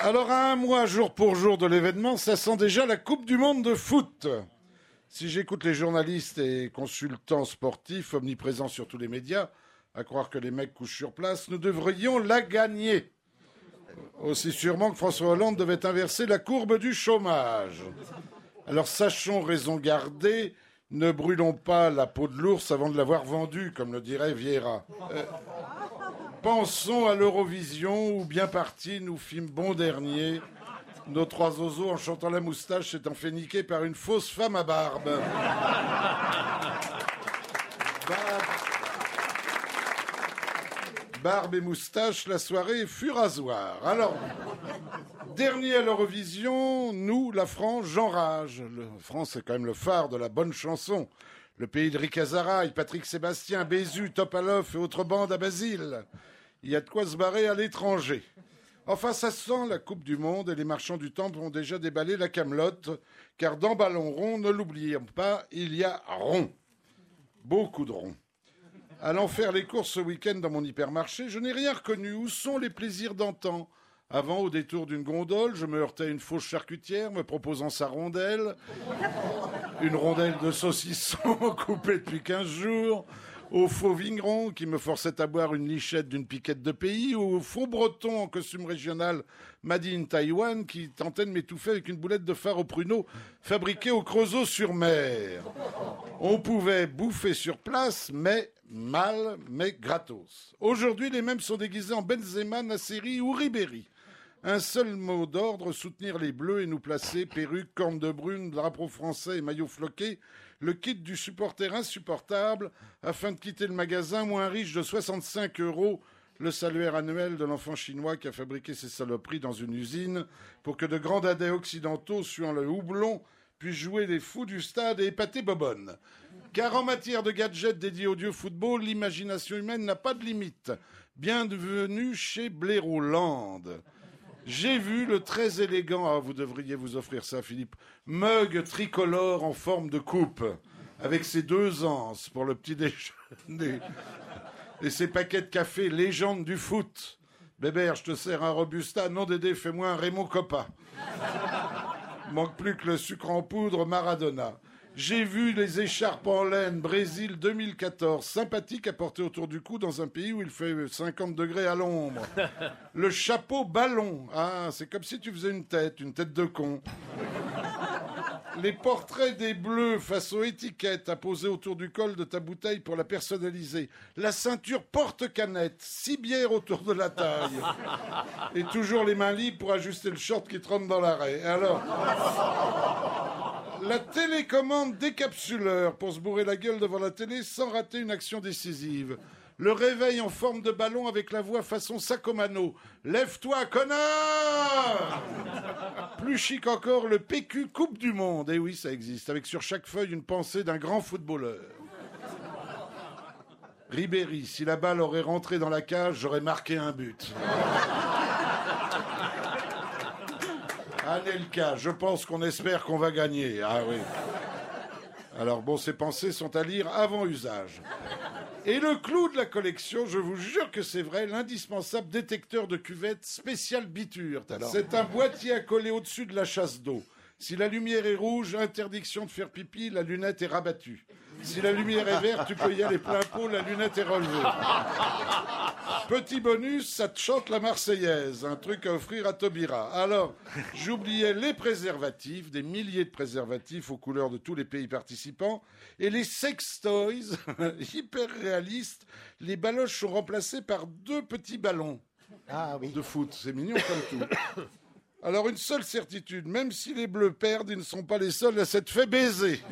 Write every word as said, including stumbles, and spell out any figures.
Alors, à un mois, jour pour jour de l'événement, ça sent déjà la Coupe du Monde de foot. Si j'écoute les journalistes et consultants sportifs, omniprésents sur tous les médias, à croire que les mecs couchent sur place, nous devrions la gagner. Aussi sûrement que François Hollande devait inverser la courbe du chômage. Alors, sachons raison garder, ne brûlons pas la peau de l'ours avant de l'avoir vendue, comme le dirait Vieira. Euh, Pensons à l'Eurovision où bien parti nous fîmes bon dernier. Nos trois oiseaux en chantant la moustache s'étant fait niquer par une fausse femme à barbe. Barbe, barbe et moustache, la soirée fut rasoir. Alors, dernier à l'Eurovision, nous, la France, j'enrage. La France est quand même le phare de la bonne chanson. Le pays de Ricazaraï, Patrick Sébastien, Bézu, Topaloff et autres bandes à Basile. Il y a de quoi se barrer à l'étranger. Enfin, ça sent la Coupe du Monde et les marchands du temple ont déjà déballé la camelote, car dans ballon rond, ne l'oublions pas, il y a rond. Beaucoup de rond. Allant faire les courses ce week-end dans mon hypermarché, je n'ai rien reconnu. Où sont les plaisirs d'antan ? Avant, au détour d'une gondole, je me heurtais à une fausse charcutière me proposant sa rondelle. Une rondelle de saucisson coupée depuis quinze jours. Au faux vigneron qui me forçait à boire une lichette d'une piquette de pays. Au faux breton en costume régional made in Taïwan qui tentait de m'étouffer avec une boulette de fard au pruneau fabriquée au Creusot-sur-Mer. On pouvait bouffer sur place, mais... mal, mais gratos. Aujourd'hui, les mêmes sont déguisés en Benzema, Nasri ou Ribéry. Un seul mot d'ordre, soutenir les Bleus et nous placer perruque, corne de brune, drapeau français et maillot floqué, le kit du supporter insupportable, afin de quitter le magasin moins riche de soixante-cinq euros, le salaire annuel de l'enfant chinois qui a fabriqué ces saloperies dans une usine, pour que de grands dadais occidentaux, suant le houblon, puissent jouer les fous du stade et épater Bobonne. Car en matière de gadgets dédiés au dieu football, l'imagination humaine n'a pas de limite. Bienvenue chez Blaire-Hollande. J'ai vu le très élégant, ah, vous devriez vous offrir ça Philippe, mug tricolore en forme de coupe, avec ses deux anses pour le petit déjeuner et ses paquets de café légende du foot. Bébert, je te sers un Robusta, non Dédé, fais-moi un Raymond Copa. Manque plus que le sucre en poudre Maradona. J'ai vu les écharpes en laine, Brésil deux mille quatorze, sympathique à porter autour du cou dans un pays où il fait cinquante degrés à l'ombre. Le chapeau ballon, ah, c'est comme si tu faisais une tête, une tête de con. Les portraits des bleus face aux étiquettes à poser autour du col de ta bouteille pour la personnaliser. La ceinture porte-canette, six bières autour de la taille. Et toujours les mains libres pour ajuster le short qui trempe dans l'arrêt. Alors... la télécommande décapsuleur pour se bourrer la gueule devant la télé sans rater une action décisive. Le réveil en forme de ballon avec la voix façon Sacomano. « Lève-toi, connard !» Plus chic encore, le P Q Coupe du Monde. Et oui, ça existe, avec sur chaque feuille une pensée d'un grand footballeur. Ribéry, si la balle aurait rentré dans la cage, j'aurais marqué un but. Anelka, je pense qu'on espère qu'on va gagner. Ah oui. Alors bon, ces pensées sont à lire avant usage. Et le clou de la collection, je vous jure que c'est vrai, l'indispensable détecteur de cuvette spécial biture. C'est un boîtier à coller au-dessus de la chasse d'eau. Si la lumière est rouge, interdiction de faire pipi, la lunette est rabattue. Si la lumière est verte, tu peux y aller plein pot, la lunette est relevée. Petit bonus, ça te chante la Marseillaise, un truc à offrir à Taubira. Alors, j'oubliais les préservatifs, des milliers de préservatifs aux couleurs de tous les pays participants, et les sex toys, hyper réalistes. Les baloches sont remplacées par deux petits ballons ah, oui. de foot. C'est mignon comme tout. Alors, une seule certitude, même si les Bleus perdent, ils ne sont pas les seuls à s'être fait baiser.